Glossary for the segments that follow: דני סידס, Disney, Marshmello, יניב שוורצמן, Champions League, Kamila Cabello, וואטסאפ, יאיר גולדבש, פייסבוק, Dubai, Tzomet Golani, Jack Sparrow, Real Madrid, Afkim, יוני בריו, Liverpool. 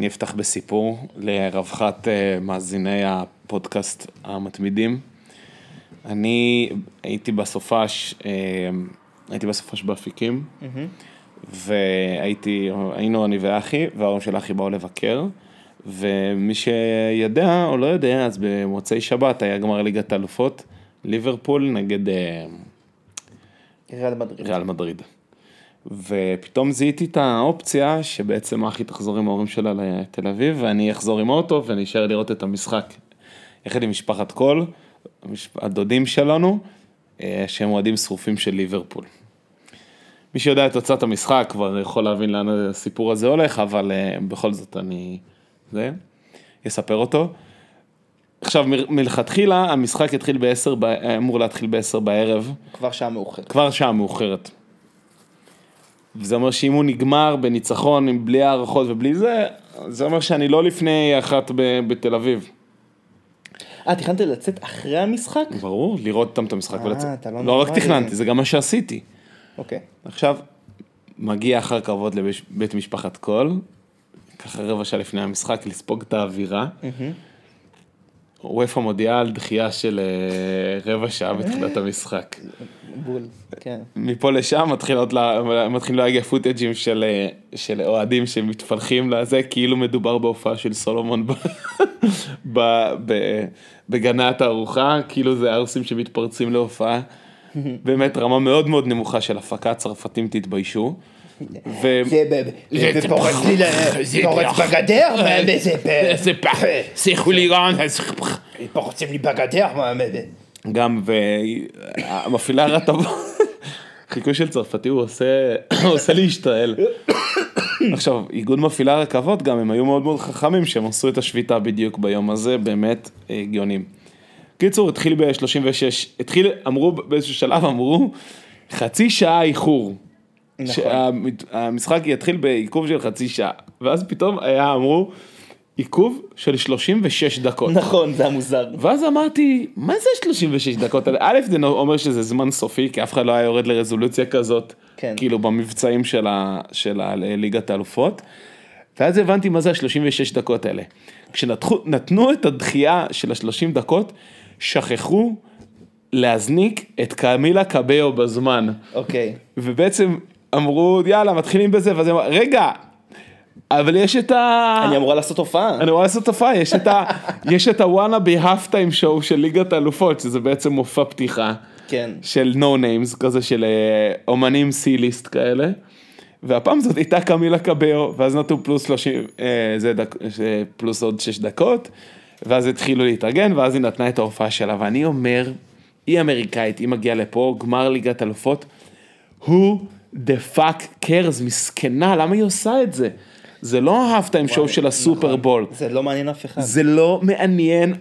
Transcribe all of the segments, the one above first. אני אפתח בסיפור לרווחת מאזיני הפודקאסט המתמידים. אני הייתי בסופש באפיקים, והיינו אני ואחי, וההורים של אחי באו לבקר, ומי שידע או לא יודע, אז במוצאי שבת היה גמר ליגת האלופות, ליברפול נגד ריאל מדריד. ופתאום זיהיתי את האופציה שבעצם אחי תחזור עם ההורים שלה לתל אביב, ואני אחזור עם האוטו ונשאר לראות את המשחק. יחד עם משפחת קול, הדודים שלנו, שהם מועדים שרופים של ליברפול. מי שיודע את תוצאת המשחק כבר יכול להבין לאן הסיפור הזה הולך, אבל בכל זאת אני אספר אותו. עכשיו, מלכתחילה, המשחק אמור להתחיל ב-10 בערב. כבר שעה מאוחרת. וזה אומר שאם הוא נגמר בניצחון, בלי הערכות ובלי זה, זה אומר שאני לא לפני אחת בתל אביב. תכננתי לצאת אחרי המשחק? ברור, לראות את המשחק ולצאת. לא רק תכננתי, זה גם מה שעשיתי. אוקיי. עכשיו, מגיע אחר כבוד לבית משפחת קול, ככה רבע שעה לפני המשחק, לספוג את האווירה. וויפה מודיעה על דחייה של רבע שעה בתחילת המשחק. בול, כן. מפה לשם מתחילים להגיע פוטג'ים של אוהדים שמתפלחים לזה, כאילו מדובר בהופעה של סולומון בגנת הארוחה, כאילו זה ארסים שמתפרצים להופעה. באמת רמה מאוד מאוד נמוכה של הפקה, צרפתים תתביישו. זה פורץ בגדר, זה פח, זה חוליגן, פורצים לי בגדר. גם המפעילה הרטבה, חיקוי של צרפתי, הוא עושה להשתעל. עכשיו, איגוד מפעילה הרכבות גם, הם היו מאוד מאוד חכמים, שהם עשו את השביתה בדיוק ביום הזה, באמת הגיונים. קיצור, התחיל ב-36, אמרו באיזשהו שלב, אמרו, חצי שעה איחור. שהמשחק יתחיל בעיכוב של חצי שעה, ואז פתאום אמרו עיכוב של 36 דקות. נכון, זה המוזר. ואז אמרתי, מה זה 36 דקות? א', זה אומר שזה זמן סופי, כי אף אחד לא היה יורד לרזולוציה כזאת, כאילו במבצעים של ליגת האלופות, ואז הבנתי מה זה ה-36 דקות האלה. כשנתנו את הדחייה של ה-30 דקות, שכחו להזניק את קמילה קבאו בזמן. אוקיי. ובעצם אמרו, יאללה, מתחילים בזה, ואז אמרו, רגע, אבל יש את ה... אני אמורה לעשות הופעה, יש את הוואנה בהאפטיים שואו של ליגת האלופות, שזה בעצם מופע פתיחה, של נו ניימס, כזה של אומנים סי-ליסט כאלה, והפעם זאת הייתה קמילה קבאו, ואז נתנו פלוס עוד 6 דקות, ואז התחילו להתארגן, ואז היא נתנה את ההופעה שלה, ואני אומר, היא אמריקאית, היא מגיעה לפה, גמר ליגת האלופות, הוא... the fuck cares, מסכנה, למה היא עושה את זה? זה לא ההפטיים שואו של הסופרבול. זה לא מעניין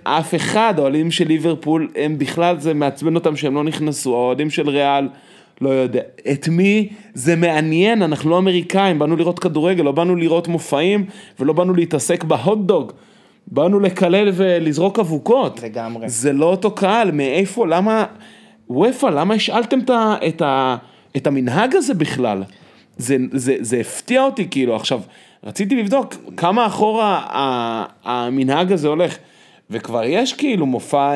אף אחד. האוהדים של ליברפול, הם בכלל, זה מעצבן אותם שהם לא נכנסו, האוהדים של ריאל, לא יודע. את מי? זה מעניין, אנחנו לא אמריקאים, באנו לראות כדורגל, לא באנו לראות מופעים, ולא באנו להתעסק בהוטדוג. באנו לקלל ולזרוק אבוקות. לגמרי. זה לא אותו קהל, מאיפה, למה, וויפה, למה השאלתם את המנהג הזה בכלל? זה הפתיע אותי, כאילו. עכשיו, רציתי לבדוק כמה אחורה המנהג הזה הולך, וכבר יש כאילו מופע,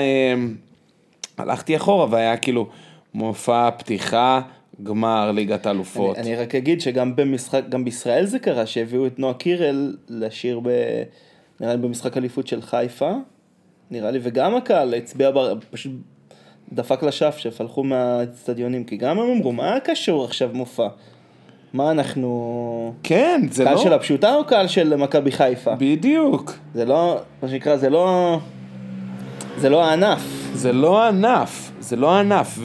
הלכתי אחורה, והיה כאילו מופע פתיחה, גמר ליגת האלופות. אני רק אגיד שגם במשחק, גם בישראל זה קרה, שהביאו את נועה קירל לשיר נראה לי במשחק אליפות של חיפה, נראה לי, וגם הקהל הצביע פשוט דפק לשף שהפלחו מהסטדיונים, כי גם הם אמרו, מה קשור עכשיו מופע? מה אנחנו... כן, זה לא... קהל של הפשוטה או קהל של מכבי חיפה? בדיוק. זה לא, מה שנקרא, זה לא הענף,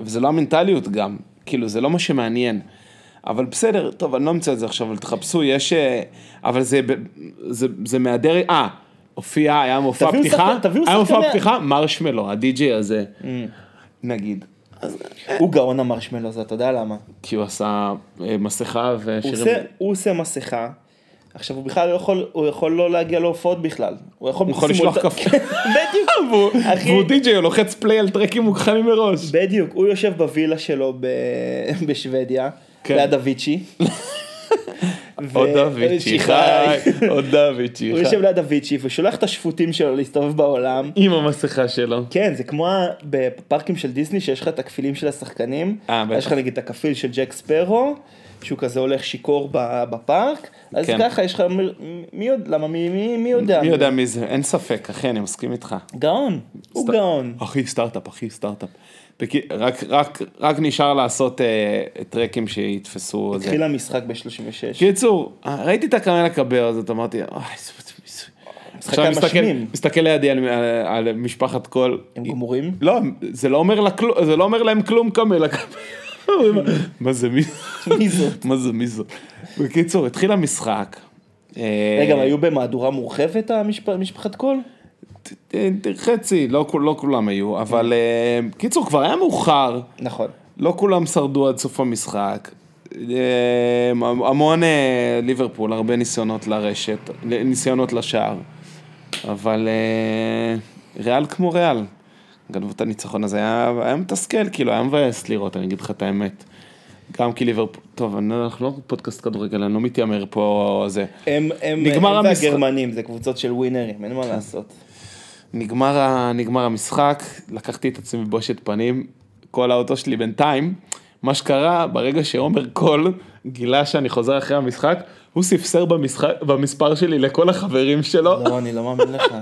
וזה לא המנטליות גם, כאילו, זה לא מה שמעניין. אבל בסדר, טוב, אני לא מצא את זה עכשיו, אבל תחפשו, יש... אבל זה מהדר... הופיע, היה מופע פתיחה, מרשמלו, הדי-ג'יי הזה, נגיד. הוא גאון המרשמלו הזה, אתה יודע למה? כי הוא עשה מסכה ושירים... הוא עושה מסכה, עכשיו הוא בכלל יכול לא להגיע להופעות בכלל. הוא יכול לשלוח כפתור. בדיוק. והוא די-ג'יי, הוא לוחץ פליי על טרקים מוכנים מראש. בדיוק, הוא יושב בווילה שלו בשוודיה, ליד אביצ'י. עוד דוויצ'י חי, עוד דוויצ'י חי. הוא יושב ליד דוויצ'י ושולח את השפוטים שלו להסתובב בעולם. עם המסכה שלו. כן, זה כמו בפארקים של דיסני שיש לך את הכפילים של השחקנים. יש לך נגיד את הכפיל של ג'ק ספארו, שהוא כזה הולך שיקור בפארק. אז ככה יש לך, מי יודע? מי יודע מי זה, אין ספק, אחי, אני מסכים איתך. גאון, הוא גאון. אחי, סטארט-אפ, אחי, סטארט-אפ. רק נשאר לעשות טרקים שיתפסו. התחיל המשחק ב-36. קיצור, ראיתי את הקמלה קבלו, אז אמרתי, משחק המשמים. מסתכל לידי על משפחת קול. הם גמורים? לא, זה לא אומר להם כלום קמלה קבלו. מה זה מי זאת? בקיצור, התחיל המשחק. רגע, היו במהדורה מורחבת המשפחת קול? חצי, לא כולם היו, אבל קיצור, כבר היה מאוחר, נכון, לא כולם שרדו עד סוף המשחק. המון ליברפול, הרבה ניסיונות לרשת, ניסיונות לשער, אבל ריאל כמו ריאל גנבו את הניצחון הזה. היה מתסכל, כאילו, היה מבאס לראות, אני אגיד לך את האמת, גם כי ליברפול, טוב, אנחנו לא פודקאסט כדורגל, אני לא מתיימר פה, זה נגמר המשחק, והגרמנים זה קבוצות של ווינרים, אין מה לעשות. נגמר המשחק, לקחתי את עצמי בבושת פנים, כל האוטו שלי בינתיים. מה שקרה, ברגע שעומר קול גילה שאני חוזר אחרי המשחק, הוא ספסר במספר שלי לכל החברים שלו. לא, אני לא מאמין לך.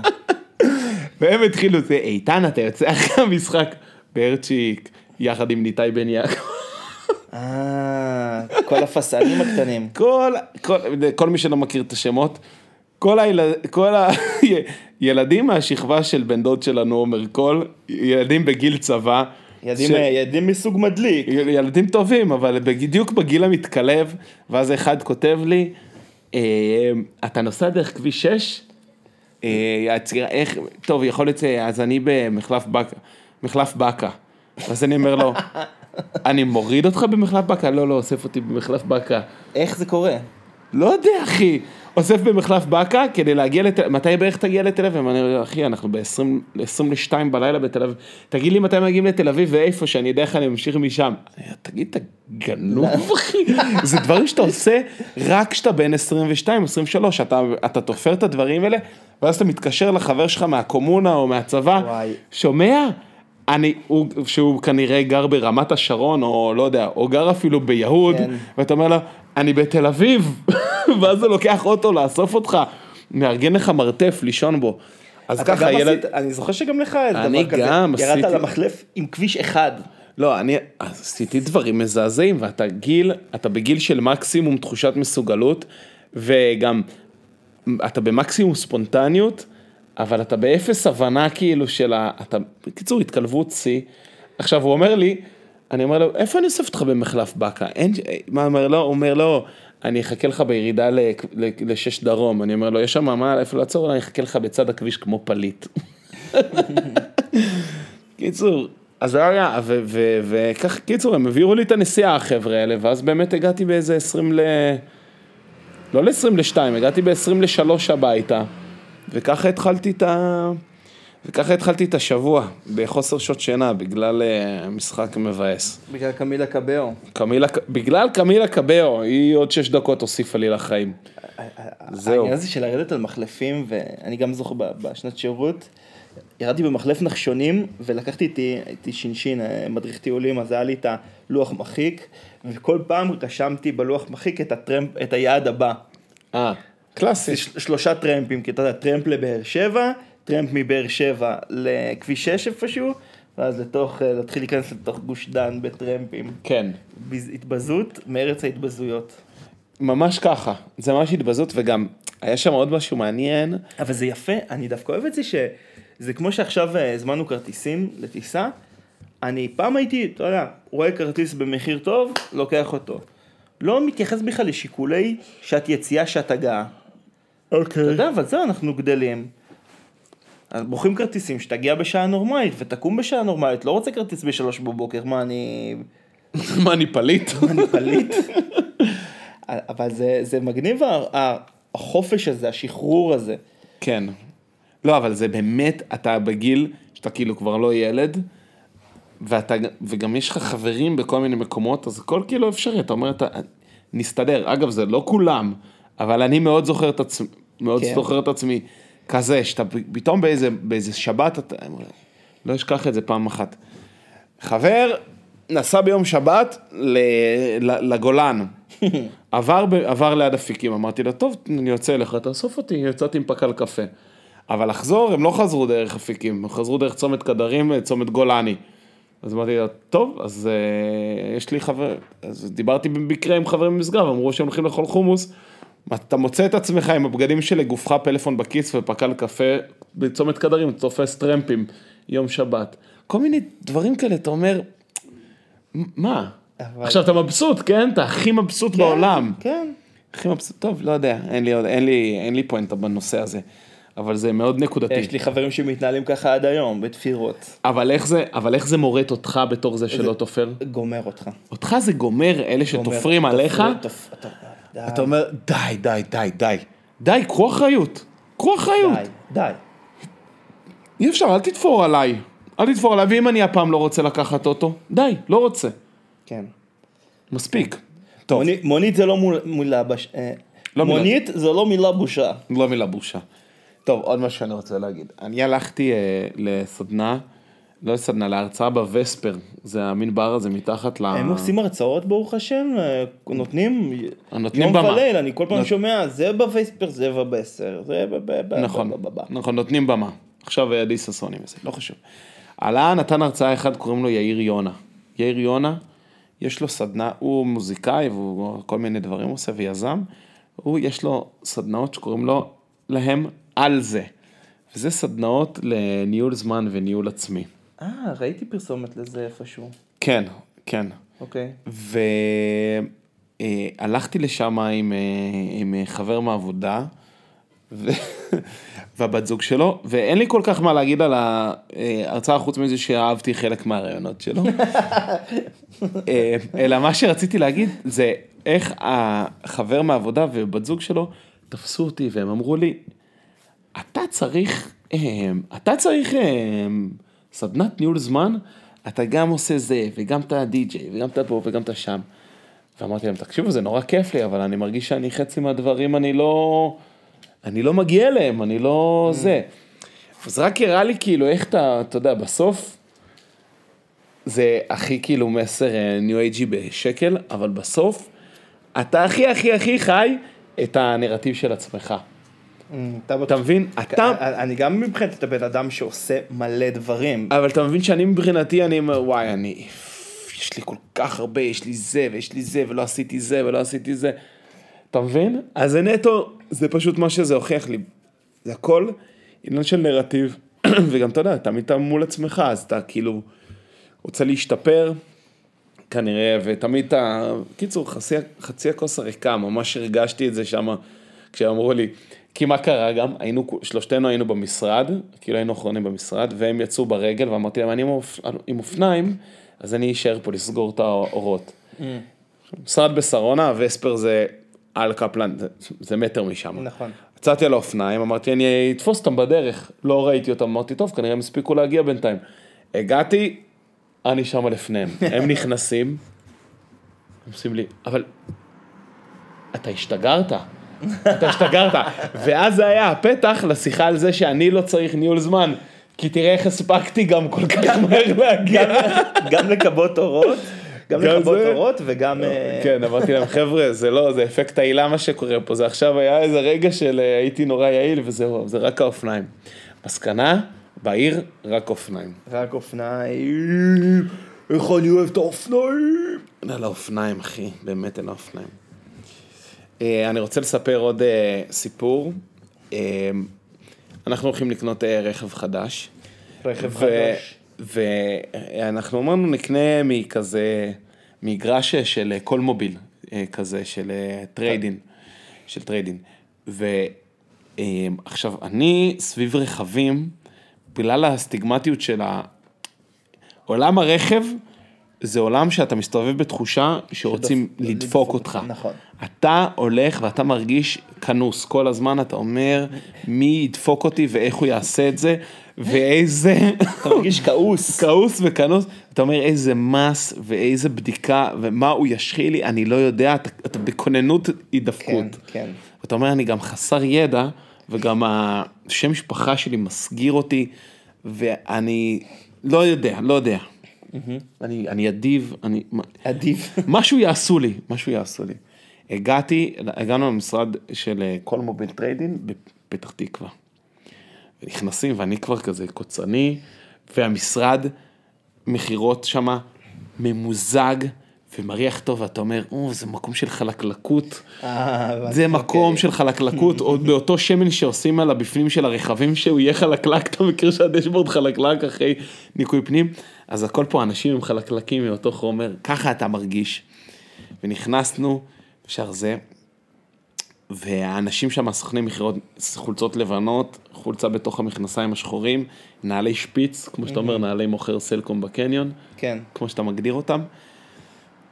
והם התחילו, זה איתן, אתה יוצא אחרי המשחק, ברצ'יק, יחד עם ניטאי בן יעקב. כל הפסנים הקטנים. כל מי שלא מכיר את השמות, כל הילדים מהשכבה של בן דוד שלנו, אומר קול, ילדים בגיל צבא. ילדים מסוג מדליק. ילדים טובים, אבל בדיוק בגיל המתקלב, ואז אחד כותב לי, אתה נוסע דרך כביש 6? טוב, יכול להיות, אז אני במחלף בקה. אז אני אומר לו, אני מוריד אותך במחלף בקה? לא, אוסף אותי במחלף בקה. איך זה קורה? לא יודע, אחי. אוסף במחלף בקה, כדי להגיע לתל... מתי בערך תגיע לתל אביב? אני אומר, אחי, אנחנו ב-22 בלילה בתל אביב. תגיד לי מתי מגיעים לתל אביב ואיפה, שאני יודע איך אני ממשיך משם. תגיד, אתה גנוב, אחי. זה דברים שאתה עושה רק כשאתה בין 22, 23. אתה תופר את הדברים האלה, ואז אתה מתקשר לחבר שלך מהקומונה או מהצבא. שומע? שהוא כנראה גר ברמת השרון, או לא יודע, או גר אפילו ביהוד, ואתה אומר לה, אני בתל אביב, ואז הוא לוקח אוטו לאסוף אותך, מארגן לך מרתף לישון בו. אז ככה ילד... אני זוכר שגם לך את דבר כזה, ירדת על המחלף עם כביש אחד. לא, אני עשיתי דברים מזעזעים, ואתה בגיל של מקסימום תחושת מסוגלות, וגם אתה במקסימום ספונטניות, אבל אתה באפס הבנה כאילו של ה... בקיצור, התקלבות סי. עכשיו הוא אומר לי, אני אומר לו, איפה אני אוסף אותך במחלף בקה? מה אומר לו? הוא אומר לו, אני אחכה לך בירידה לשש דרום. אני אומר לו, יש שם מה, איפה לעצור? אני אחכה לך בצד הכביש כמו פליט. קיצור, אז רגע, וכך, קיצור, הם הביאו לי את הנסיעה החבר'ה האלה, ואז באמת הגעתי באיזה 20 ל... לא ל-22, הגעתי ב-23 הביתה. וככה התחלתי את השבוע, בחוסר שעות שינה, בגלל משחק מבאס. בגלל קמילה קבאו. בגלל קמילה קבאו, היא עוד 6 דקות הוסיפה לי לחיים. זהו. העניין הזה של לרדת על מחלפים, ואני גם זוכר בשנת שירות, ירדתי במחלף נחשונים, ולקחתי איתי שינשין, מדריך טיולים, אז היה לי את הלוח מחיק, וכל פעם רשמתי בלוח מחיק את היעד הבא. קלאסי. 3 טרמפים, כי אתה יודע, טרמפ לבאר שבע, טרמפ מבאר שבע לכביש 6 איפשהו, ואז להתחיל להיכנס לתוך גוש דן בטרמפים. כן. התבזות מארץ ההתבזויות. ממש ככה, זה ממש התבזות, וגם היה שם עוד משהו מעניין. אבל זה יפה, אני דווקא אוהב את זה שזה כמו שעכשיו הזמנו כרטיסים לטיסה, אני פעם הייתי, אתה יודע, רואה כרטיס במחיר טוב, לוקח אותו. לא מתייחס בכלל לשיקולי שעת יציאה, שעת הגעה. אוקיי. אתה יודע, אבל זהו, אנחנו גדלים. בוחרים כרטיסים שתגיע בשעה נורמלית, ותקום בשעה נורמלית. לא רוצה כרטיס ב-3 בבוקר, מה אני פליט? אבל זה מגניב, החופש הזה, השחרור הזה. כן. לא, אבל זה באמת, אתה בגיל, שאתה כאילו כבר לא ילד, וגם יש לך חברים בכל מיני מקומות, אז הכל כאילו אפשרי, אתה אומר, נסתדר. אגב, זה לא כולם, אבל אני מאוד זוכר את עצמי, מאוד זוכר את עצמי כזה, שאתה פתאום באיזה שבת, אתה, לא אשכח את זה פעם אחת. חבר נסע ביום שבת לגולן, עבר ליד אפיקים, אמרתי לה, טוב, אני יוצא אליך, תאסוף אותי, יצאתי עם פקל קפה. אבל לחזור, הם לא חזרו דרך אפיקים, הם חזרו דרך צומת קדרים, צומת גולני. אז אמרתי לה, טוב, אז יש לי חבר, אז דיברתי במקרה עם חברים במשגב, אמרו שהם הולכים לאכול חומוס, אתה מוצא את עצמך עם הבגדים שלי, גופך פלאפון בכיס ופקל קפה, בצומת קדרים, תופס טרמפים, יום שבת. כל מיני דברים כאלה, אתה אומר, מה? עכשיו אתה מבסוט, כן? אתה הכי מבסוט בעולם. כן. הכי מבסוט, טוב, לא יודע, אין לי פואנטה בנושא הזה. אבל זה מאוד נקודתי. יש לי חברים שמתנהלים ככה עד היום, בתפירות. אבל איך זה מורט אותך בתור זה שלא תופר? גומר אותך. אותך זה גומר, אלה שתופרים עליך. אתה אומר, די, די, די, די. די, קרוא אחריות. קרוא אחריות. די. אי אפשר, אל תתפור עליי. אל תתפור עליי, ואם אני הפעם לא רוצה לקחת אותו, די, לא רוצה. כן. מספיק. טוב. מונית זה לא מילה בושה. מונית זה לא מילה בושה. לא מילה בושה. טוב, עוד מה שאני רוצה להגיד. אני הלכתי לסדנה, לא לסדנה, להרצאה בווספר. זה המין בר הזה מתחת ל... הם עושים הרצאות, ברוך השם, נותנים... נותנים במה. יום וליל, אני כל פעם שומע, זה בווספר, זה בבסר, זה בבא... נכון, נכון, נותנים במה. עכשיו ידי ססוני מזה, לא חשוב. עלה נתן הרצאה אחד, קוראים לו יאיר יונה. יאיר יונה, יש לו סדנה, הוא מוזיקאי, והוא כל מיני דברים עושה ויזם. יש לו סדנאות שקוראים לו להם... על זה. וזה סדנאות לניהול זמן וניהול עצמי. ראיתי פרסומת לזה איפשהו. כן, כן. אוקיי. והלכתי לשם עם חבר מעבודה, והבת זוג שלו, ואין לי כל כך מה להגיד על ההרצאה, חוץ מזה שאהבתי חלק מהרעיונות שלו. אלא מה שרציתי להגיד, זה איך החבר מעבודה ובת זוג שלו, תפסו אותי והם אמרו לי, אתה צריך סדנת ניהול זמן, אתה גם עושה זה, וגם אתה די-ג'יי, וגם אתה פה, וגם אתה שם. ואמרתי להם, תקשיבו, זה נורא כיף לי, אבל אני מרגיש שאני חצי מהדברים, אני לא מגיע אליהם, אני לא זה. אז רק הראה לי, כאילו, איך אתה יודע, בסוף, זה הכי כאילו מסר ניו אייג'י בשקל, אבל בסוף, אתה הכי הכי הכי חי את הנרטיב של עצמך. אתה מבין? אני גם מבחינת את הבן אדם שעושה מלא דברים, אבל אתה מבין שאני מבחינתי אני אומר וואי, יש לי כל כך הרבה, יש לי זה ויש לי זה ולא עשיתי זה ולא עשיתי זה, אתה מבין? אז זה נטו, זה פשוט מה שזה הוכיח לי, זה הכל עניין של נרטיב, וגם אתה יודע, תמיד אתה מול עצמך, אז אתה כאילו רוצה להשתפר כנראה, ותמיד אתה, קיצור, חצי הכוס הריקה, ממש הרגשתי את זה שם כשאמרו לי, כי מה קרה גם, שלושתנו היינו במשרד, כאילו היינו אחרונים במשרד, והם יצאו ברגל, ואמרתי להם, אני עם אופניים, אז אני אשאר פה לסגור את האורות. משרד בסרונה, וספר זה על קפלן, זה מטר משם. נכון. הצעתי על האופניים, אמרתי, אני אתפוס אותם בדרך, לא ראיתי אותם, אמרתי, טוב, כנראה הם הספיקו להגיע בינתיים. הגעתי, אני שם לפניהם, הם נכנסים, הם עושים לי, אבל, אתה השתגרת? אתה השתגרת, ואז זה היה הפתח לשיחה על זה שאני לא צריך ניהול זמן, כי תראה איך הספקתי גם כל כך מהר להגיע, גם לכבות אורות, גם לכבות אורות וגם... כן, אמרתי להם, חבר'ה, זה לא, זה אפקט העילה מה שקורה פה, זה עכשיו היה איזה רגע של הייתי נורא יעיל וזהו, זה רק האופניים. מסקנה, בעיר, רק אופניים. רק אופניים, איך אני אוהב את האופניים? אלא לאופניים, אחי, באמת אלא אופניים. אני רוצה לספר עוד סיפור. אנחנו הולכים לקנות רכב חדש. רכב חדש. ואנחנו אמרנו נקנה מכזה, מגרש של כל מוביל, כזה של טריידין. של טריידין. ועכשיו, אני סביב רכבים, בגלל הסטיגמטיות של עולם הרכב, זה עולם שאתה מסתובב בתחושה שרוצים לדפוק אותך. נכון. אתה הולך ואתה מרגיש כנוס. כל הזמן אתה אומר, מי ידפוק אותי ואיך הוא יעשה את זה, ואיזה... אתה מרגיש כעוס. כעוס וכנוס. אתה אומר, איזה מס ואיזה בדיקה, ומה הוא ישחיל לי, אני לא יודע, אתה בכוננות הידפקות. כן, כן. ואתה אומר, אני גם חסר ידע, וגם השם משפחה שלי מסגיר אותי, ואני לא יודע, לא יודע. אני אדיב, משהו יעשו לי. הגענו למשרד של כל מוביל טריידין בפתח תקווה, ונכנסים ואני כבר כזה קוצני, והמשרד מחירות שמה ממוזג ומריח טוב, ואתה אומר, זה מקום של חלקלקות, זה מקום של חלקלקות, עוד באותו שמן שעושים על הבפנים של הרכבים, שהוא יהיה חלקלק, אתה מכיר שהדשבורד חלקלק אחרי ניקוי פנים, אז הכל פה אנשים עם חלקלקים, מאותו חומר, ככה אתה מרגיש, ונכנסנו, בשאר זה, והאנשים שם, הסוכני מחירות, חולצות לבנות, חולצה בתוך המכנסיים השחורים, נעלי שפיץ, כמו שאתה אומר, נעלי מוכר סלקום בקניון, כמו שאתה מגדיר אותם,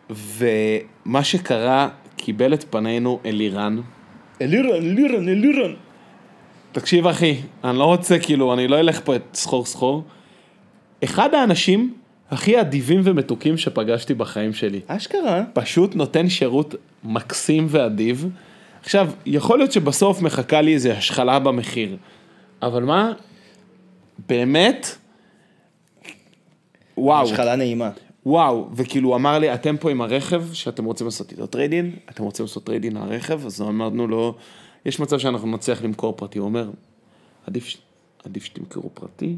ומה שקרה, קיבל את פנינו אלירן. תקשיב אחי, אני לא רוצה, כאילו, אני לא אלך פה את סחור. אחד האנשים הכי אדיבים ומתוקים שפגשתי בחיים שלי. אשכרה. פשוט נותן שירות מקסים ואדיב. עכשיו, יכול להיות שבסוף מחכה לי איזו השחלה במחיר. אבל מה? באמת? וואו. השחלה נעימה. וואו, וכאילו הוא אמר לי, אתם פה עם הרכב, שאתם רוצים לעשות איתו טריידין, אתם רוצים לעשות טריידין הרכב, אז אמרנו לו, יש מצב שאנחנו נצליח למכור פרטי, הוא אומר, עדיף שתמכרו פרטי,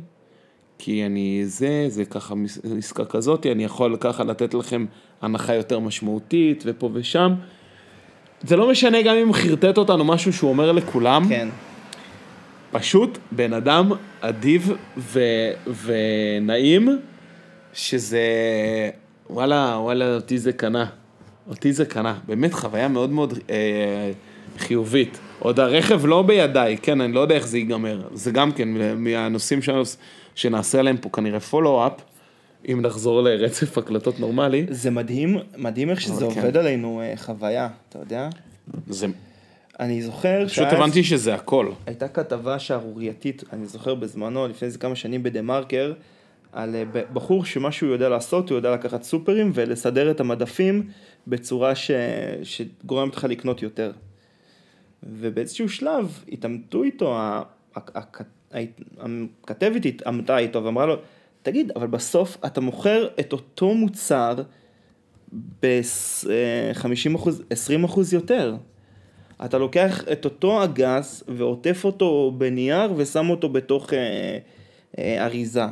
כי אני זה ככה עסקה כזאת, אני יכול ככה לתת לכם הנחה יותר משמעותית, ופה ושם, זה לא משנה גם אם חרטט אותנו משהו שהוא אומר לכולם, כן. פשוט בן אדם אדיב ונעים, שזה, וואלה, אותי זה קנה, באמת חוויה מאוד מאוד חיובית, עוד הרכב לא בידיי, כן, אני לא יודע איך זה ייגמר, זה גם כן, מהנושאים שנעשה עליהם פה כנראה follow-up, אם נחזור לרצף הקלטות נורמלי. זה מדהים איך שזה עובד עלינו חוויה, אתה יודע? אני זוכר פשוט הבנתי שזה הכל. הייתה כתבה שערורייתית, אני זוכר בזמנו, לפני זה כמה שנים בדמרקר, על בחור שמה שהוא יודע לעשות, הוא יודע לקחת סופרים ולסדר את המדפים בצורה שגורמת לך לקנות יותר. ובאיזשהו שלב התאמתו איתו, הכתבת התאמתה איתו ואמרה לו, תגיד, אבל בסוף אתה מוכר את אותו מוצר ב-50%, 20% יותר. אתה לוקח את אותו אגס ועוטף אותו בנייר ושם אותו בתוך אריזה.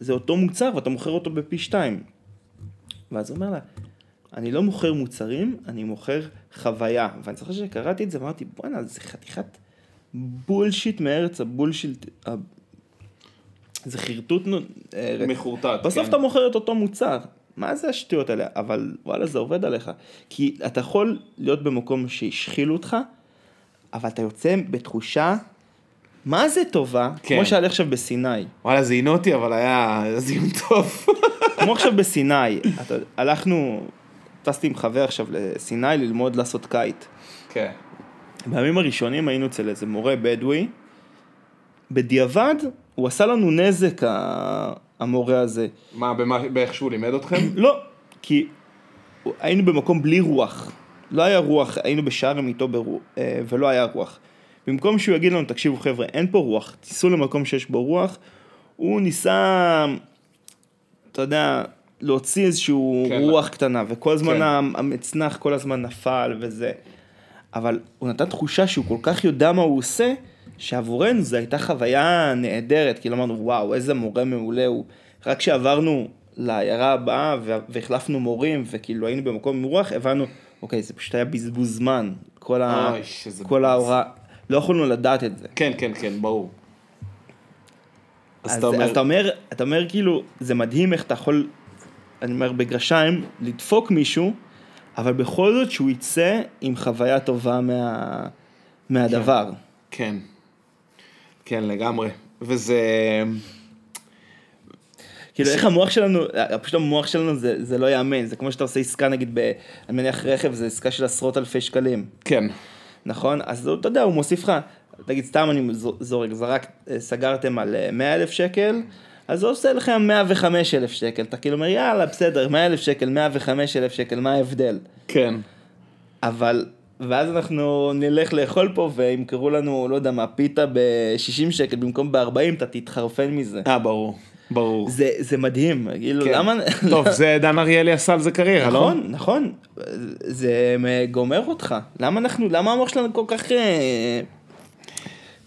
זה אותו מוצר, ואתה מוכר אותו בפי 2. ואז הוא אומר לה, אני לא מוכר מוצרים, אני מוכר חוויה. ואני זוכר שקראתי את זה, אמרתי, בוא'נה, זה חתיכת בולשיט מארץ, הבולשיט, זה חרטוט מחורטט. בסוף אתה מוכר את אותו מוצר. מה זה השטויות עליה? אבל וואלה, זה עובד עליך. כי אתה יכול להיות במקום שהשחילו אותך, אבל אתה יוצא בתחושה, מה זה טובה? כמו שעלי עכשיו בסיני. וואלה, זה עינו אותי, אבל היה זיון טוב. כמו עכשיו בסיני. הלכנו, טסתי עם חבר עכשיו לסיני ללמוד לעשות קייט. כן. בימים הראשונים היינו אצל איזה מורה בדואי. בדיעבד, הוא עשה לנו נזק, המורה הזה. מה, באיך שהוא לימד אתכם? לא, כי היינו במקום בלי רוח. לא היה רוח, היינו בשער איתו ולא היה רוח. במקום שהוא יגיד לנו, תקשיבו חבר'ה, אין פה רוח, תיסעו למקום שיש בו רוח, הוא ניסה, אתה יודע, להוציא איזשהו רוח קטנה, וכל הזמן המצנח, כל הזמן נפל וזה. אבל הוא נתן תחושה שהוא כל כך יודע מה הוא עושה, שעבורנו זו הייתה חוויה נהדרת, כי אמרנו, וואו, איזה מורה מעולה הוא. רק שעברנו לעיירה הבאה, והחלפנו מורים, וכאילו היינו במקום עם רוח, הבנו, אוקיי, זה פשוט היה בזבוז זמן, כל ההוראה. לא יכולנו לדעת את זה. כן, כן, כן, ברור. אז אתה אומר כאילו, זה מדהים איך אתה יכול, אני אומר בגרשיים, לדפוק מישהו, אבל בכל זאת שהוא יצא עם חוויה טובה מהדבר. כן. כן, לגמרי. וזה... כאילו איך המוח שלנו, פשוט המוח שלנו זה לא יאמן, זה כמו שאתה עושה עסקה נגיד, אני מניח רכב, זה עסקה של עשרות אלפי שקלים. כן. נכון? אז אתה יודע, הוא מוסיף לך, נגיד סתם אני זורק, סגרתם על 100,000 שקל, אז זה עושה לכם 105,000 שקל, אתה כאילו אומר, יאללה, בסדר, 100,000 שקל, 105,000 שקל, מה ההבדל? כן. אבל, ואז אנחנו נלך לאכול פה, ואם קראו לנו, לא יודע מה, פיתה ב-60 שקל, במקום ב-40, אתה תתחרפן מזה. ברור. ברור. זה מדהים, כאילו, למה... טוב, זה דן אריאלי עשה על זה קריירה, לא? נכון, נכון. זה גומר אותך. למה המוח שלנו כל כך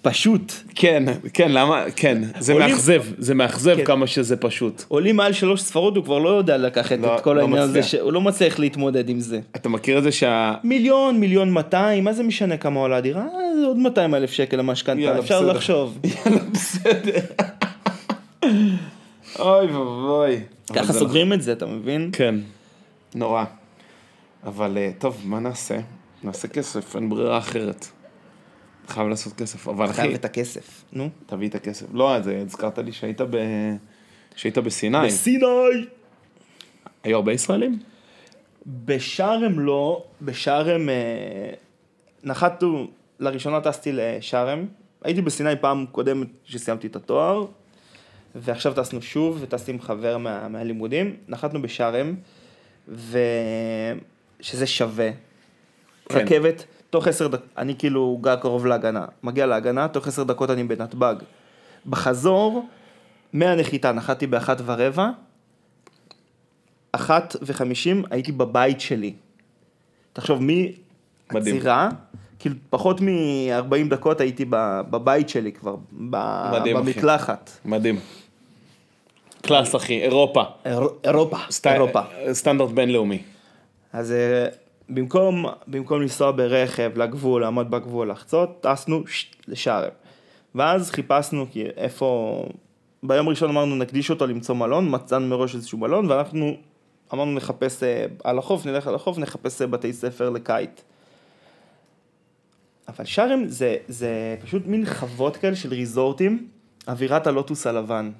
פשוט? כן, כן, למה, כן. זה מאכזב כמה שזה פשוט. עולים מעל 3 ספרות, הוא כבר לא יודע לקחת את כל העניין הזה, הוא לא מצליח להתמודד עם זה. אתה מכיר את זה מיליון, 1,200,000, מה זה משנה כמה עולה הדירה? זה עוד 200,000 שקל המשכנתה, אפשר לחשוב. יאללה, בסדר. אוי ובוי, ככה סוגרים את זה, אתה מבין? כן, נורא. אבל טוב, מה נעשה? נעשה כסף, אין ברירה אחרת. חייב לעשות כסף. חייב את הכסף, נו? תביא את הכסף. לא, הזכרת לי שהיית בסיני. בסיני! היו הרבה ישראלים? בשארם לא, בשארם נחתו, לראשונה טסתי לשארם. הייתי בסיני פעם קודמת שסיימתי את התואר. ועכשיו טסנו שוב, וטסתי עם חבר מהלימודים, נחתנו בשארם, שזה שווה. רכבת, תוך 10 דקות, אני כאילו גר קרוב להגנה, מגיע להגנה, תוך 10 דקות אני בנתב"ג. בחזור, מהנחיתה, נחתי ב13:15, 1:50 הייתי בבית שלי. תחשוב, מהצירה, כאילו פחות מ-40 דקות הייתי בבית שלי כבר, במקלחת. מדהים. קלאס אחי, אירופה. אירופה. סטנדרט בינלאומי. אז במקום לנסוע ברכב, לגבול, לעמוד בגבול, לחצות, טסנו לשארם. ואז חיפשנו איפה, ביום ראשון אמרנו נקדיש אותו למצוא מלון, מצאנו מראש איזשהו מלון, ואנחנו אמרנו נחפש על החוף, נלך על החוף, נחפש בתי ספר לקייט. אבל שארם זה פשוט מין חוות כאלה של ריזורטים, אווירת הלוטוס הלבן.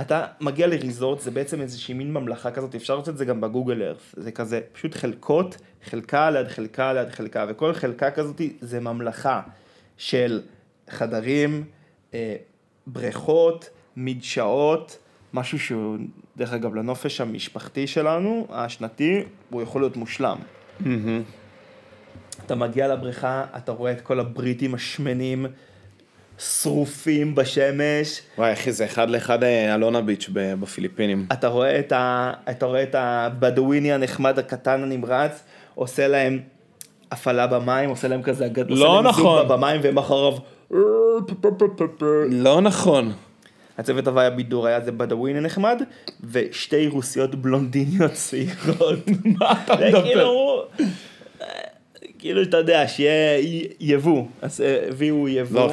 אתה מגיע לריזורט, זה בעצם איזושהי מין ממלכה כזאת, אפשר לראות את זה גם בגוגל ארף, זה כזה פשוט חלקות, חלקה ליד חלקה ליד חלקה, וכל חלקה כזאת זה ממלכה של חדרים, בריכות, מדשאות, משהו שהוא דרך אגב לנופש המשפחתי שלנו, השנתי, הוא יכול להיות מושלם. אתה מגיע לבריכה, אתה רואה את כל הבריטים השמנים, שרופים בשמש. וואי אחי, זה אחד לאחד אלונה ביץ' בפיליפינים. אתה רואה את הבדוויני הנחמד הקטן הנמרץ, עושה להם הפעלה במים, עושה להם כזה אגד, עושה להם זוג במים, והם אחריו... לא נכון. הצוות הווי הבידור היה זה בדוויני נחמד, ושתי רוסיות בלונדיניות צעירות. מה אתה מדבר? כאילו שאתה יודע, שיהיה יבוא, אז הביאו יבוא. לא,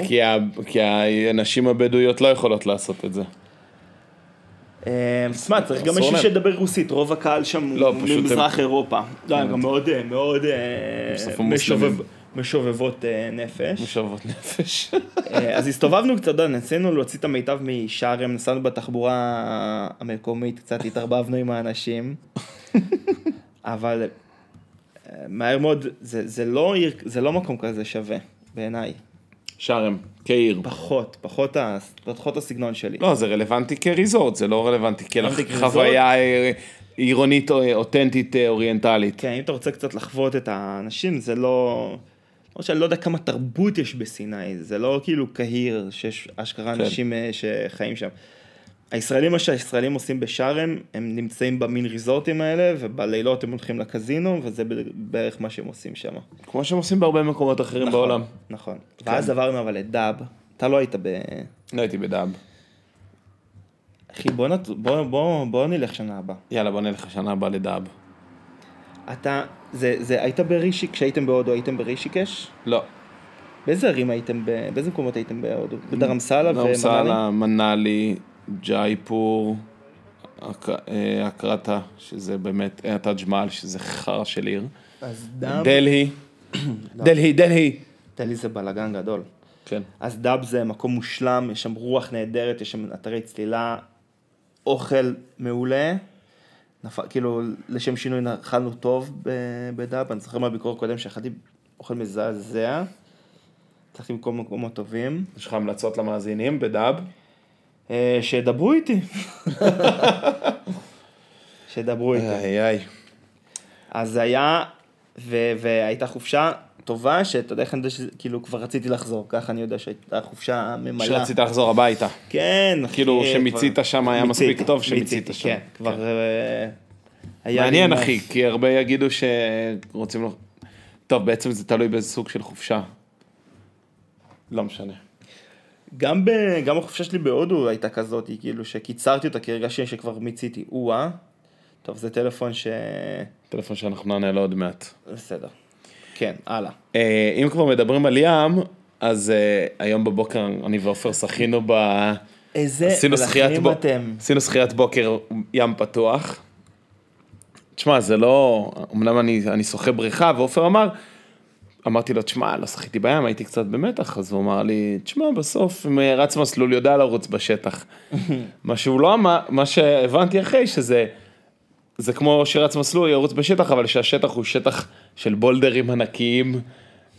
כי הנשים הבדואיות לא יכולות לעשות את זה. סמאט, צריך גם מישהו שדבר רוסית, רוב הקהל שם ממזרח אירופה. לא, הם גם מאוד משובבות נפש. משובבות נפש. אז הסתובבנו קצת, ניסינו להוציא את המיטב משארם, נסענו בתחבורה המקומית, קצת התערבבנו עם האנשים, אבל... מהר מאוד, זה לא מקום כזה שווה, בעיניי. שארם, כעיר. פחות הסגנון שלי. לא, זה רלוונטי כריזורט, זה לא רלוונטי כחוויה עירונית, אותנטית, אוריינטלית. כן, אם אתה רוצה קצת לחוות את האנשים, זה לא... אני לא יודע כמה תרבות יש בסיני, זה לא כאילו קהיר, שיש אשכרה אנשים שחיים שם. הישראלים, מה שהישראלים עושים בשארם, הם נמצאים במין ריזורטים האלה, ובלילות הם הולכים לקזינו, וזה בערך מה שהם עושים שם. כמו שהם עושים בהרבה מקומות אחרים נכון, בעולם. נכון. כן. ואז עברנו אבל לדאב. אתה לא היית לא הייתי בדאב. אחי, בוא נלך שנה הבאה. יאללה, בוא נלך שנה הבאה לדאב. אתה, היית ברישיק, כשהייתם בהודו, הייתם ברישיקש? לא. באיזה ערים הייתם, באיזה מקומות הייתם בהודו? בדרמסלה ומנאלי? דרמסלה, מנאלי... ג'ייפור, אקרתה, שזה באמת, התג'מל, שזה חרא של עיר. אז דלהי. דלהי. דלהי זה בלגן גדול. כן. אז דאב זה מקום מושלם, יש שם רוח נהדרת, יש שם אתרי צלילה, אוכל מעולה, כאילו לשם שינוי נחלנו טוב בדאב, אני זוכר מהביקור הקודם שאכלתי אוכל מזעזע, צריך למכור מקומות טובים. יש לך המלצות למאזינים בדאב? שידברו איתי. שידברו איתי. איי איי. אז היה, והייתה חופשה טובה, שאתה יודע איך אני יודע שכאילו כבר רציתי לחזור, ככה אני יודע שהייתה חופשה ממלאה. שרצית לחזור הביתה. כן. כאילו שמיצית שם היה מספיק טוב שמיצית שם. כן, כבר היה... מעניין אחי, כי הרבה יגידו שרוצים לו... טוב, בעצם זה תלוי באיזה סוג של חופשה. לא משנה. גם החופשה שלי בהודו הייתה כזאת, כאילו שקיצרתי אותה כרגע שכבר מיציתי. טוב, זה טלפון ש... טלפון שאנחנו נענה לו עוד מעט. בסדר. כן, הלאה. אם כבר מדברים על ים, אז היום בבוקר אני ואופר שחינו ב... איזה מלאכים אתם. עשינו שחיית בוקר ים פתוח. תשמע, זה לא... אמנם אני שוחה בריכה, ואופר אמרתי לו, תשמע, לא שחיתי בים, הייתי קצת במתח, אז הוא אמר לי, תשמע, בסוף רץ מסלול יודע לרוץ בשטח. מה שהבנתי אחרי שזה... זה כמו שרץ מסלול, ירוץ בשטח, אבל שהשטח הוא שטח של בולדרים ענקיים,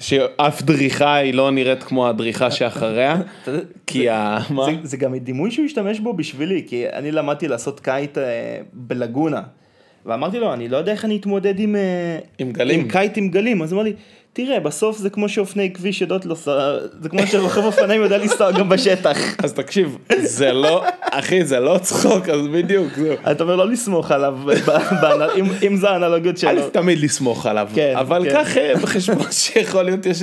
שאף דריכה היא לא נראית כמו הדריכה שאחריה, כי זה גם דימוי שהוא השתמש בו בשבילי, כי אני למדתי לעשות קייט בלגונה, ואמרתי לו, אני לא יודע איך אני אתמודד עם קייט עם גלים, אז הוא אמר לי, תראה, בסוף זה כמו שאופני כביש יודעות לא... זה כמו שרוכב אופניים יודע לנסוע גם בשטח. אז תקשיב, זה לא... אחי, זה לא צחוק, אז בדיוק. אתה אומר לא לסמוך עליו, אם זה האנלוגיות שלו. אלף תמיד לסמוך עליו. אבל ככה בחשבון שיכול להיות יש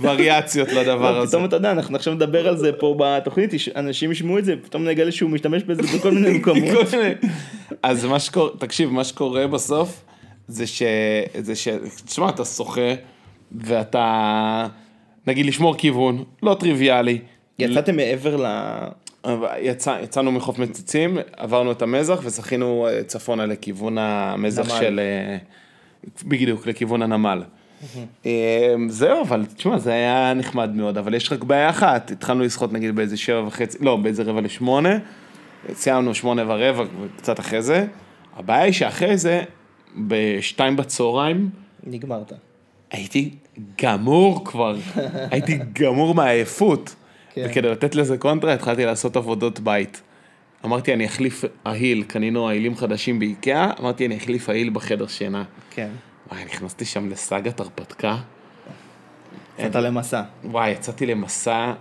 וריאציות לדבר הזה. פתאום אתה יודע, אנחנו עכשיו נדבר על זה פה בתוכנית, אנשים ישמעו את זה, פתאום נגלה שהוא משתמש בזה בכל מיני מקומות. אז תקשיב, מה שקורה בסוף, זה ש... תשמע, אתה שוחה, ואתה, נגיד, לשמור כיוון, לא טריוויאלי. יצאתם מעבר ל... יצאנו מחוף מציצים, עברנו את המזח, ושחינו צפונה לכיוון המזח של... בדיוק, לכיוון הנמל. זהו, אבל תשמע, זה היה נחמד מאוד, אבל יש רק בעיה אחת, התחלנו לשחות נגיד באיזה 7:30, לא, באיזה 7:45, סיימנו 8:15, קצת אחרי זה. הבעיה היא שאחרי זה, 2:00 בצהריים. נגמרת. הייתי גמור כבר. הייתי גמור מהעייפות. וכדי לתת לזה קונטרה, התחלתי לעשות עבודות בית. אמרתי, אני אחליף אהיל, קנינו אהילים חדשים באיקאה, אמרתי, אני אחליף אהיל בחדר שינה. כן. וואי, נכנסתי שם לסגת הרפתקה. יצאת למסע. וואי, יצאתי למסע.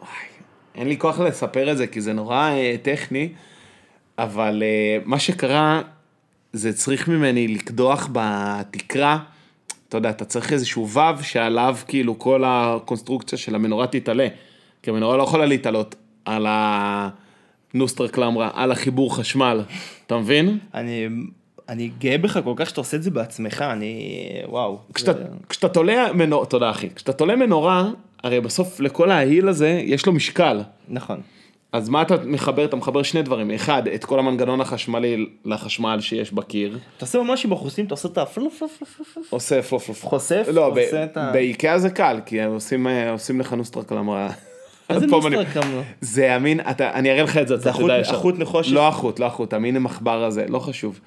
וואי, אין לי כוח לספר את זה, כי זה נורא טכני, אבל מה שקרה... זה צריך ממני לקדוח בתקרה, אתה יודע, אתה צריך איזשהו וו שעליו כאילו כל הקונסטרוקציה של המנורה תתעלה, כי המנורה לא יכולה להתעלות על הנוסטר קלמרה, על החיבור חשמל, אתה מבין? אני גאה בך כל כך שאתה עושה את זה בעצמך, וואו. כשאתה תולה מנורה, תודה אחי, כשאתה תולה מנורה, הרי בסוף לכל ההיל הזה יש לו משקל. נכון. אז מה אתה מחבר? אתה מחבר שני דברים. אחד, את כל המנגנון החשמלי לחשמל שיש בקיר. אתה עושה ממש עם החוסים, אתה עושה את הפלופלופלופלופלופלופ. עושה פלופלופלופלופ. חושף? לא, בעיקר זה קל, כי עושים לך נוסטרק למראה. איזה נוסטרק למראה? זה המין, אני אראה לך את זה. זה החוט נחושת. לא החוט, המין המחבר הזה, לא חשוב.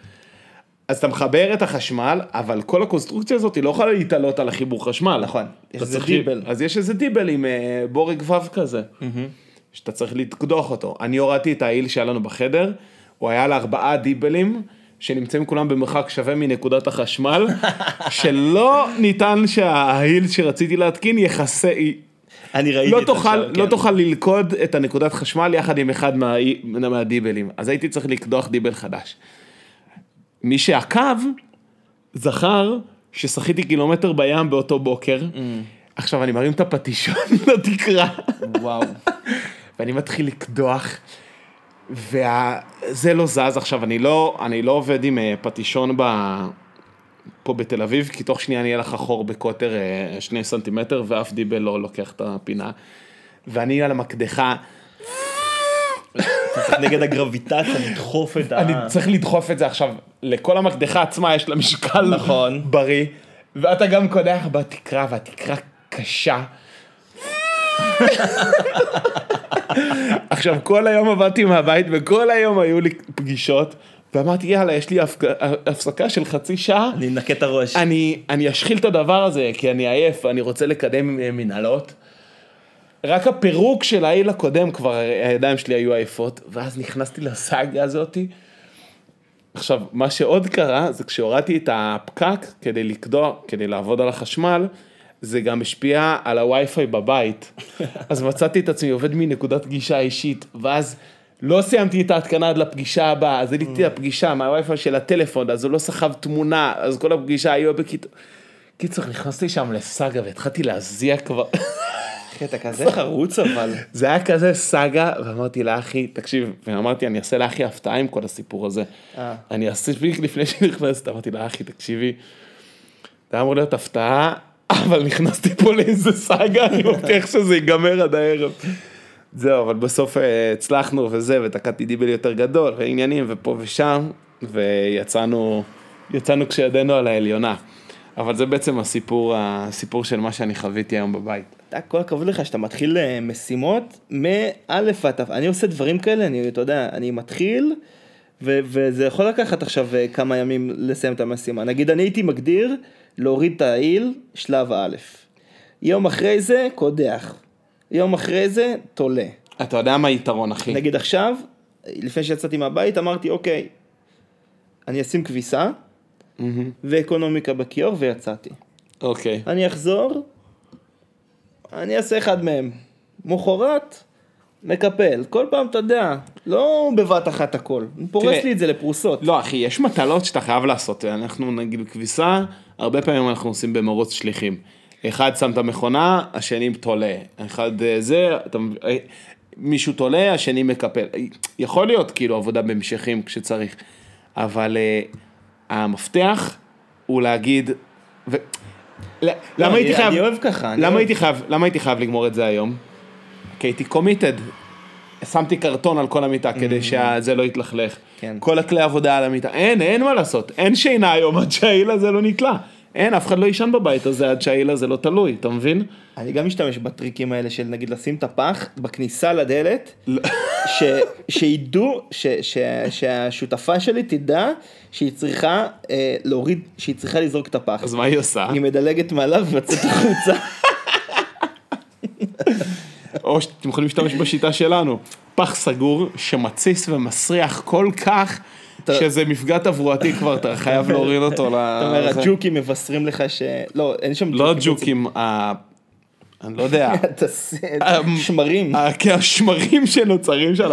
אז אתה מחבר את החשמל, אבל כל הקונסטרוקציה הזאת היא לא יכולה להתעלות על החיבור חשמל. נכון. אז יש איזה דיבל עם בורג וו כזה. שאתה צריך לתקדוח אותו. אני הורדתי את העיל שהיה לנו בחדר, הוא היה ל4 דיבלים, שנמצאים כולם במרחק שווה מנקודת החשמל, שלא ניתן שהעיל שרציתי להתקין יחסה, אני ראיתי לא את תוכל, השאר, לא כן. תוכל ללכוד את הנקודת חשמל יחד עם אחד מהדיבלים. אז הייתי צריך לקדוח דיבל חדש. מי שעקב, זכר ששחיתי קילומטר בים באותו בוקר, עכשיו אני מרים את הפטישון לתקרה. וואו. ואני מתחיל לקדוח, וזה לא זז. עכשיו, אני לא עובד עם פטישון פה בתל אביב, כי תוך שנייה אני אלך אחור בקוטר 2 סנטימטר, ואף דיבל לא לוקח את הפינה. ואני על המקדחה. נגד הגרביטציה, לדחוף את אני צריך לדחוף את זה. עכשיו, לכל המקדחה עצמה יש לה משקל בריא, ואתה גם קודח בתקרה, והתקרה קשה. עכשיו כל היום עבדתי מהבית, וכל היום היו לי פגישות, ואמרתי, יאללה, יש לי הפסקה של חצי שעה. אני נקה את הראש. אני אשחיל את הדבר הזה, כי אני עייף, אני רוצה לקדם מנהלות. רק הפירוק של העיל הקודם, כבר הידיים שלי היו עייפות, ואז נכנסתי לסאגה הזאת. עכשיו, מה שעוד קרה, זה כשהורדתי את הפקק, כדי לקדוע, כדי לעבוד על החשמל, זה גם השפיע על הווי-פיי בבית. אז מצאתי את עצמי עובד מנקודת גישה אישית, ואז לא סיימתי את ההתקנה עד לפגישה הבאה, אז עליתי לפגישה מהווי-פיי של הטלפון, אז הוא לא סחב תמונה, אז כל הפגישה היו קיצור, נכנסתי שם לסאגה, והתחלתי להזיע כבר. אחי, אתה כזה חרוץ, אבל... זה היה כזה סאגה, ואמרתי לאחי, תקשיב, ואמרתי, אני אעשה לאחי הפתעה עם כל הסיפור הזה. אני אעשה שביק לפני שנכנסת, אמרתי לאחי, תקשיבי, זה אמור להיות הפתעה, אבל נכנסתי פה לאיזה סאגה, אני מבטיח שזה ייגמר עד הערב. זהו, אבל בסוף הצלחנו וזה, ותקעתי דיבל יותר גדול, ועניינים, ופה ושם, ויצאנו כשידנו על העליונה. אבל זה בעצם הסיפור של מה שאני חוויתי היום בבית. אתה כל הכבוד לך שאתה מתחיל משימות מאלף עד תף. אני עושה דברים כאלה, אתה יודע, אני מתחיל, וזה יכול לקחת עכשיו כמה ימים לסיים את המשימה. נגיד, אני הייתי מגדיר להוריד את העיל, שלב א'. יום אחרי זה, קודח. יום אחרי זה, תולה. אתה יודע מה היתרון, אחי? נגיד עכשיו, לפני שיצאתי מהבית, אמרתי, אוקיי, אני אשים כביסה, ואקונומיקה בכיור, ויצאתי. אוקיי. אני אחזור, אני אעשה אחד מהם. מוחרת, מקפל. כל פעם אתה יודע, לא בבת אחת הכל. פורס לי את זה לפרוסות. לא, אחי, יש מטלות שאתה חייב לעשות. אנחנו נגיד כביסה, הרבה פעמים אנחנו עושים במרוץ שליחים. אחד שם את המכונה, השני תולה. אחד זה, מישהו תולה, השני מקפל. יכול להיות כאילו עבודה במשכים כשצריך. אבל המפתח הוא להגיד... למה הייתי חייב לגמור את זה היום? כי הייתי קומיטד, שמתי קרטון על כל המיטה כדי שזה לא יתלכלך, כל הכלי עבודה על המיטה, אין מה לעשות, אין שינה היום עד שהעיל הזה לא נתלה, אין, אף אחד לא ישן בבית הזה עד שהעיל הזה לא תלוי, אתה מבין? אני גם משתמש בטריקים האלה של נגיד לשים את הפח בכניסה לדלת, שידעו שהשותפה שלי תדע שהיא צריכה להוריד, שהיא צריכה לזרוק את הפח. אז מה היא עושה? היא מדלגת מעליו ומצאת החוצה. או שאתם יכולים להשתמש בשיטה שלנו, פח סגור שמציס ומסריח כל כך, שזה מפגע תברואתי כבר, אתה חייב להוריד אותו. זאת אומרת, הג'וקים מבשרים לך ש... לא, אין שם ג'וקים. לא הג'וקים, אני לא יודע. שמרים. כי השמרים שנוצרים של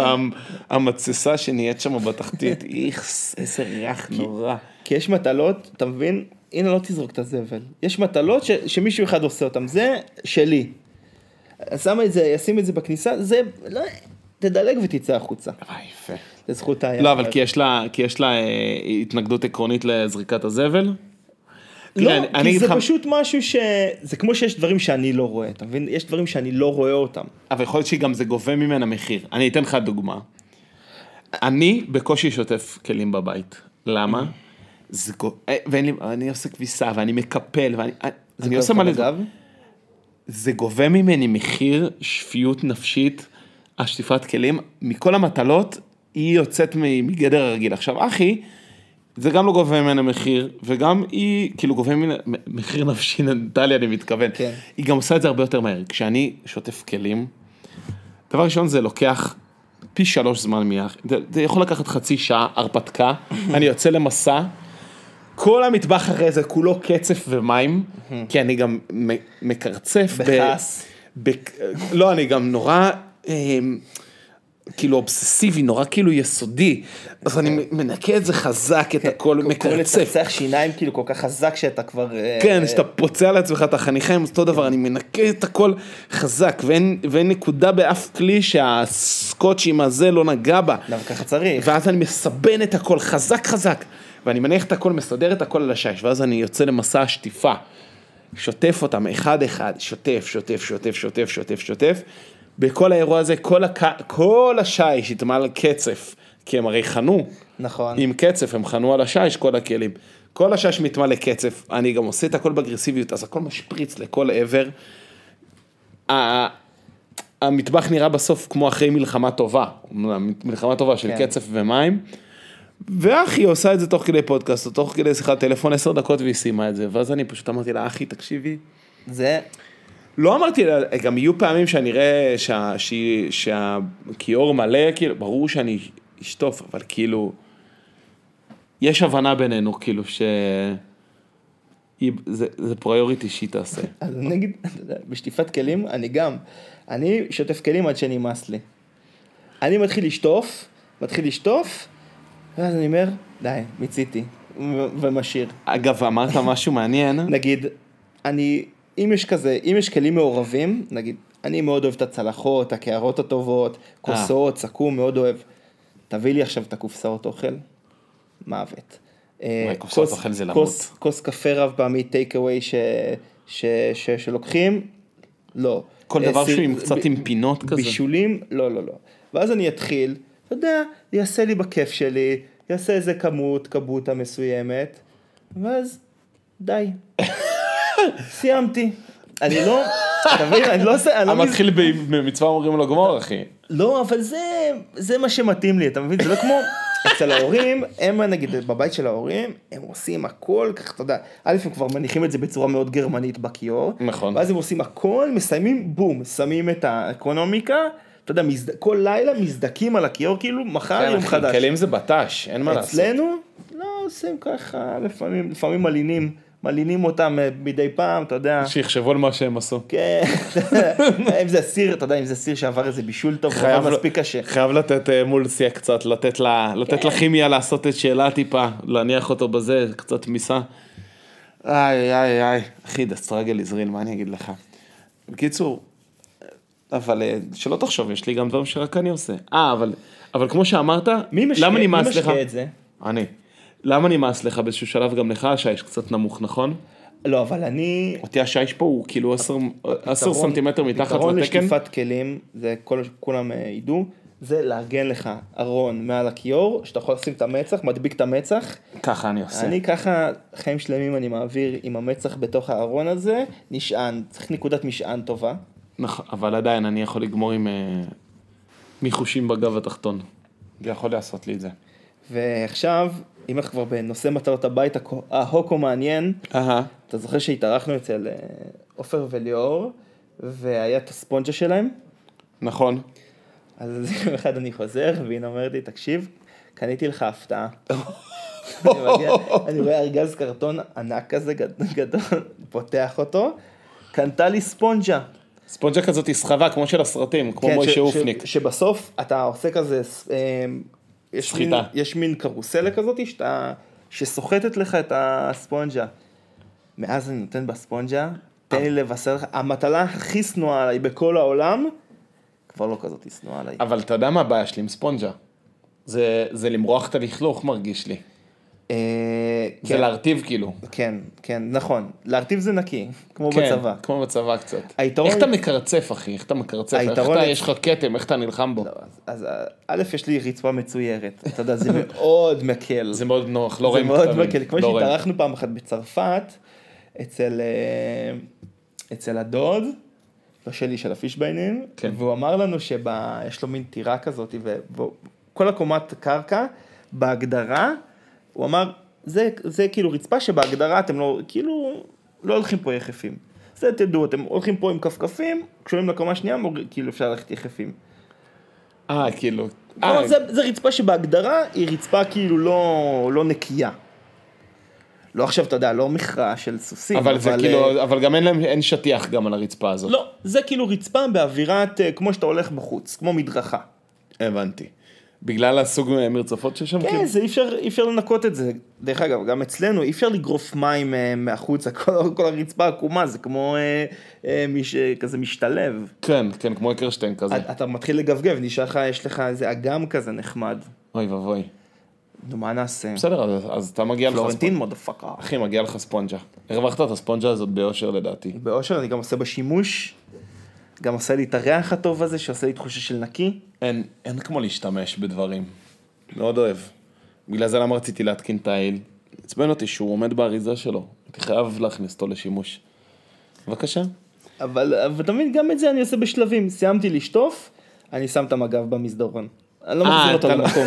המצסה שנהיית שם בתחתית, איכס, איזה ריח נורא. כי יש מטלות, אתה מבין? הנה לא תזרוק את הזבל. יש מטלות שמישהו אחד עושה אותם, זה שלי. ישים את זה בכניסה, זה... תדלג ותצא החוצה. יפה. לזכות העיה. לא, אבל כי יש לה התנגדות עקרונית לזריקת הזבל? לא, כי זה פשוט משהו ש... זה כמו שיש דברים שאני לא רואה, אתה מבין? יש דברים שאני לא רואה אותם. אבל יכול להיות שגם זה גובה ממנה מחיר. אני אתן לך דוגמה. אני בקושי שוטף כלים בבית. למה? ואני עושה כביסה, ואני מקפל, ואני עושה מלא גב. זה גובה ממני מחיר, שפיות נפשית, השטיפת כלים, מכל המטלות, היא יוצאת מגדר הרגיל. עכשיו, אחי, זה גם לא גובה ממנה מחיר, וגם היא, כאילו גובה ממנה, מחיר נפשי נטלי, אני מתכוון. כן. היא גם עושה את זה הרבה יותר מהר. כשאני שוטף כלים, דבר ראשון זה לוקח פי 3 זמן מייח. זה יכול לקחת חצי שעה, הרפתקה, אני יוצא למסע, כל המטבח הרי זה כולו קצף ומים, כי אני גם מקרצף. בחס. לא, אני גם נורא... כאילו אובססיבי, נורא כאילו יסודי, אז אני מנקה את זה חזק, את הכל מקרצף. לצחצח שיניים כאילו כל כך חזק שאתה כבר... כן, שאתה פוצע לעצמך, אתה חניכם, אותו דבר, אני מנקה את הכל חזק, ואין נקודה באף כלי שהסקוטש עם הזה לא נגע בה. לא, וככה צריך. ואז אני מסבן את הכל חזק חזק, ואני מניח את הכל, מסדר את הכל על השיש, ואז אני יוצא למסע השטיפה, שוטף אותם אחד אחד, שוטף, שוטף, שוטף, שוטף, שוטף, שוטף, בכל האירוע הזה, כל השייש התמל על קצף, כי הם הרי חנו. נכון. עם קצף, הם חנו על השייש, כל הכלים. כל השייש מתמל לקצף, אני גם עושה את הכל באגרסיביות, אז הכל משפריץ לכל עבר. המטבח נראה בסוף כמו אחרי מלחמה טובה, מלחמה טובה של קצף ומים, ואחי עושה את זה תוך כדי פודקאסט, או תוך כדי שיחת טלפון 10 דקות והיא סיימה את זה, ואז אני פשוט אמרתי לה, אחי, תקשיבי. זה... לא אמרתי לה, גם יהיו פעמים שאני אראה שהכיור מלא, כאילו, ברור שאני אשטוף, אבל כאילו, יש הבנה בינינו, כאילו, ש... זה פריוריטי שהיא תעשה. אז נגיד, בשטיפת כלים, אני גם, אני שוטף כלים עד שנמאס לי. אני מתחיל לשטוף, ואז אני אומר, די, מציתי, ומשאיר. אגב, אמרת משהו מעניין. נגיד, אם יש כלים מעורבים, נגיד, אני מאוד אוהב את הצלחות, הקערות הטובות, כוסות, סכום, מאוד אוהב. תביא לי עכשיו את הקופסאות אוכל, מוות. קופסאות אוכל זה למות. כוס קפה רב פעמי, טייק אווי שלוקחים, לא. כל דבר שהוא קצת עם פינות כזה. בישולים, לא. ואז אני אתחיל, אתה יודע, יעשה לי בכיף שלי, יעשה איזה כמות המסוימת, ואז די. סיימתי. אני לא... המתחיל במצווה אומרים לו גמור, אחי. לא, אבל זה מה שמתאים לי, אתה מבין? זה לא כמו... אצל ההורים, הם נגיד בבית של ההורים, הם עושים הכל, כך אתה יודע, א' הם כבר מניחים את זה בצורה מאוד גרמנית בכיור, נכון. ואז הם עושים הכל, מסיימים, בום, שמים את האקונומיקה, אתה יודע, כל לילה מזדקים על הכיור, כאילו מחר יום חדש. כלים זה בטש, אין מה לעשות. אצלנו, לא עושים ככה, לפעמים מלינים אותם מדי פעם, אתה יודע. שיחשבו על מה שהם עשו. כן, אם זה סיר, אתה יודע, אם זה סיר שעבר איזה בישול טוב, חייב מספיק קשה. חייב לתת מולסיה קצת, לתת לכימיה לעשות את שאלה טיפה, להניח אותו בזה, קצת מיסה. איי, אחי, דסטרגל עזריל, מה אני אגיד לך? בקיצור, אבל שלא תחשוב, יש לי גם דברים שרק אני עושה. אבל כמו שאמרת, למה אני משקה את זה? אני. למה נמאס לך באיזשהו שלב גם לך? השייש קצת נמוך, נכון? לא, אבל אני... אותי השייש פה הוא כאילו 10 סנטימטר מתחת לתקן. פתרון לשטיפת כלים, זה כולם ידעו, זה לארגן לך ארון מעל הכיור, שאתה יכול לשים את המצח, מדביק את המצח. ככה אני עושה. אני ככה, חיים שלמים אני מעביר עם המצח בתוך הארון הזה, נשען, צריך נקודת משען טובה. נכון, אבל עדיין אני יכול לגמור עם מיחושים בגב התחתון. זה יכול לעשות לי את זה. ועכשיו... אם אנחנו כבר בנושא מטרות הבית, ההוקו מעניין, אתה זוכר שהתארחנו אצל אופר וליאור, והיה את הספונג'ה שלהם? נכון. אז יום אחד אני חוזר, והיא אומרת לי, תקשיב, קניתי לך הפתעה. אני רואה ארגז קרטון ענק כזה גדול, פותח אותו, קנתה לי ספונג'ה. ספונג'ה כזאת היא סחבה, כמו של הסרטים, כמו מוישה אופניק. שבסוף אתה עושה כזה... יש מין קרוסלה כזאת שסוחטת לך את הספונג'ה. מאז אני נותן בספונג'ה, תן לי לבשר לך, המטלה הכי סנועה עליי בכל העולם, כבר לא כזאת סנועה עליי. אבל אתה יודע מה הבעיה שלי עם ספונג'ה? זה למרוח את הלכלוך מרגיש לי. זה להרטיב כאילו. כן, נכון. להרטיב זה נקי, כמו בצבא. כן, כמו בצבא קצת. איך אתה מקרצף, אחי? איך אתה מקרצף? איך אתה, יש לך קטם, איך אתה נלחם בו? אז א', יש לי רצפה מצוירת. אתה יודע, זה מאוד מקל. זה מאוד נוח, לא רואים. זה מאוד מקל. כמו שהתארחנו פעם אחת בצרפת, אצל הדוד, לא שלי, של הפישביינים, והוא אמר לנו שיש לו מין טירה כזאת, וכל הקומת קרקע, בהגדרה, הוא אמר, זה כאילו רצפה שבהגדרה אתם לא, כאילו, לא הולכים פה יחפים. זה תדעו, אתם הולכים פה עם כפכפים, כשעולים לקומה שנייה, כאילו אפשר ללכת יחפים. כאילו. אבל זה רצפה שבהגדרה, היא רצפה כאילו לא נקייה. לא עכשיו, אתה יודע, לא מכרה של סוסים. אבל זה כאילו, אבל גם אין שטיח גם על הרצפה הזאת. לא, זה כאילו רצפה באווירת, כמו שאתה הולך בחוץ, כמו מדרכה. הבנתי. בגלל הסוג מרצפות ששם? כן, זה אי אפשר לנקות את זה. דרך אגב, גם אצלנו אי אפשר לגרוף מים מהחוץ, כל הרצפה הקומה, זה כמו כזה משתלב. כן, כמו אקרשטיין כזה. אתה מתחיל לגבגב, נשאר לך, יש לך איזה אגם כזה נחמד. אוי ואבוי. נו, מה נעשה? בסדר, אז אתה מגיע לך... פלורנטין מודפקה. אחי, מגיע לך ספונג'ה. הרווחת את הספונג'ה הזאת באושר לדעתי. באושר, אני גם עושה בשימוש... גם עושה לי את הריח הטוב הזה, שעושה לי תחושה של נקי. אין כמו להשתמש בדברים. מאוד אוהב. בגלל זה למה רציתי להתקין תיל. עצבן אותי שהוא עומד באריזה שלו. הייתי חייב להכניס אותו לשימוש. בבקשה. אבל תמיד גם את זה אני עושה בשלבים. סיימתי לשטוף, אני שם את המגב במסדרון. אני לא מחזיר אותו למקום.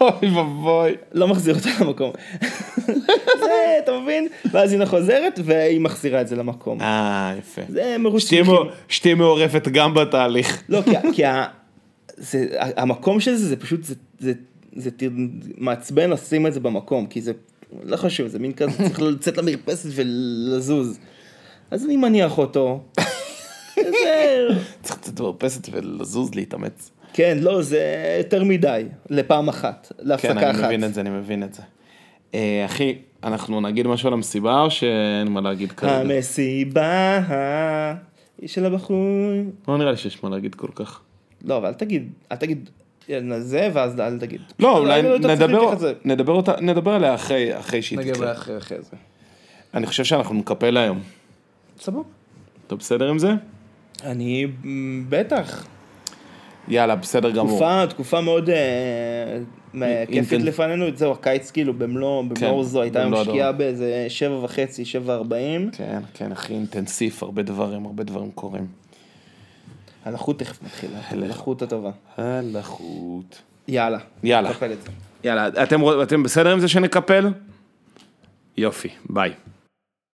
אוי בבוי. לא מחזיר אותה למקום. זה, אתה מבין? ואז היא חוזרת, והיא מחזירה את זה למקום. יפה. זה מרושכים. שתהיה מעורפת גם בתהליך. לא, כי המקום של זה, זה פשוט, זה מעצבן לשים את זה במקום, כי זה, לא חשוב, זה מין כזה, צריך לצאת למרפסת ולזוז. אז אני מניח אותו. צריך לצאת למרפסת ולזוז, להתאמץ. כן, לא, זה יותר מדי, לפעם אחת, להפסקה אחת. כן, אני מבין את זה, אני מבין את זה. אחי, אנחנו נגיד משהו על המסיבה, או שאין מה להגיד כרגע? המסיבה של הבחור. לא נראה לי שיש מה להגיד כל כך. לא, אבל אל תגיד זה, ואז אל תגיד. לא, אולי נדבר עליה אחרי שהיא תקרה. נדבר אחרי זה. אני חושב שאנחנו נקפל היום. סבבה. אתה בסדר עם זה? אני בטח. יאללה, בסדר גמור. תקופה מאוד כיפית לפנינו, זהו, הקיץ כאילו במלוא זו, הייתה היום שקיעה באיזה 7:30, 7:40. כן, כן, הכי אינטנסיף, הרבה דברים קורים. הלחות תכף מתחילה, הלחות הטובה. הלחות. יאללה. יאללה. אתם בסדר עם זה שנקפל? יופי, ביי.